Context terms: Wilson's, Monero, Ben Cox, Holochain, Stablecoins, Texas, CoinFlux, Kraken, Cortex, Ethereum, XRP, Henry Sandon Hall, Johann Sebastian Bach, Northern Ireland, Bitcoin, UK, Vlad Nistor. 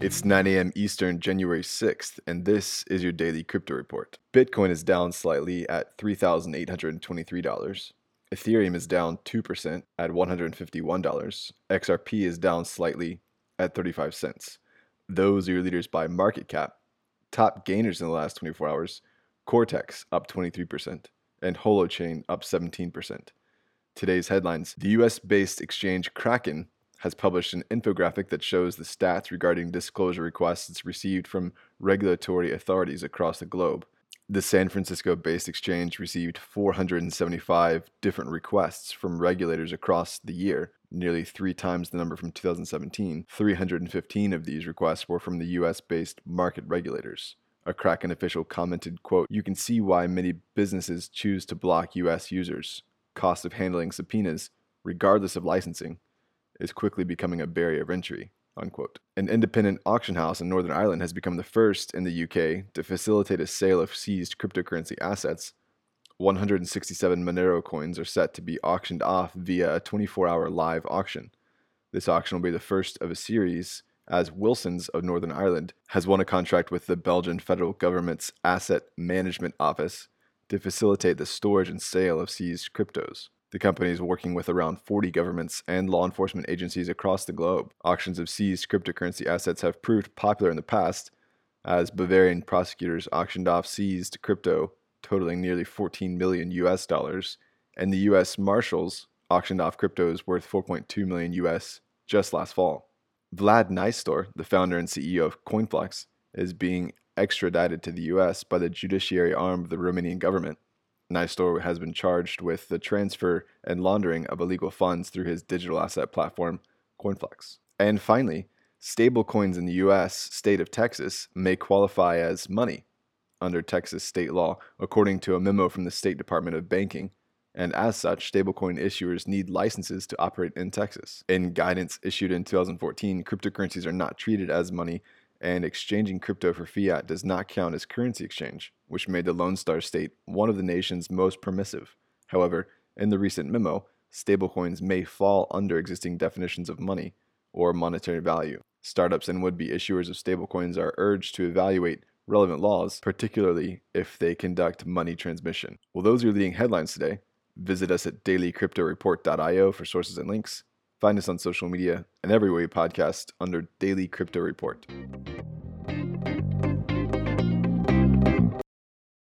It's 9 a.m. Eastern, January 6th, and this is your daily crypto report. Bitcoin is down slightly at $3,823. Ethereum is down 2% at $151. XRP is down slightly at 35 cents. Those are your leaders by market cap. Top gainers in the last 24 hours, Cortex up 23% and Holochain up 17%. Today's headlines: the US-based exchange Kraken has published an infographic that shows the stats regarding disclosure requests it's received from regulatory authorities across the globe. The San Francisco-based exchange received 475 different requests from regulators across the year, nearly three times the number from 2017. 315 of these requests were from the US-based market regulators. A Kraken official commented, quote, "You can see why many businesses choose to block US users. Cost of handling subpoenas, regardless of licensing, is quickly becoming a barrier of entry," unquote. An independent auction house in Northern Ireland has become the first in the UK to facilitate a sale of seized cryptocurrency assets. 167 Monero coins are set to be auctioned off via a 24-hour live auction. This auction will be the first of a series, as Wilson's of Northern Ireland has won a contract with the Belgian federal government's Asset Management Office to facilitate the storage and sale of seized cryptos. The company is working with around 40 governments and law enforcement agencies across the globe. Auctions of seized cryptocurrency assets have proved popular in the past, as Bavarian prosecutors auctioned off seized crypto totaling nearly $14 million, and the U.S. Marshals auctioned off cryptos worth $4.2 million just last fall. Vlad Nistor, the founder and CEO of CoinFlux, is being extradited to the U.S. by the judiciary arm of the Romanian government. Nistor has been charged with the transfer and laundering of illegal funds through his digital asset platform, CoinFlux. And finally, stablecoins in the U.S. state of Texas may qualify as money under Texas state law, according to a memo from the State Department of Banking, and as such, stablecoin issuers need licenses to operate in Texas. In guidance issued in 2014, cryptocurrencies are not treated as money, and exchanging crypto for fiat does not count as currency exchange, which made the Lone Star State one of the nation's most permissive. However, in the recent memo, stablecoins may fall under existing definitions of money or monetary value. Startups and would-be issuers of stablecoins are urged to evaluate relevant laws, particularly if they conduct money transmission. Well, those are your leading headlines today. Visit us at dailycryptoreport.io for sources and links. Find us on social media and everywhere you podcast under Daily Crypto Report.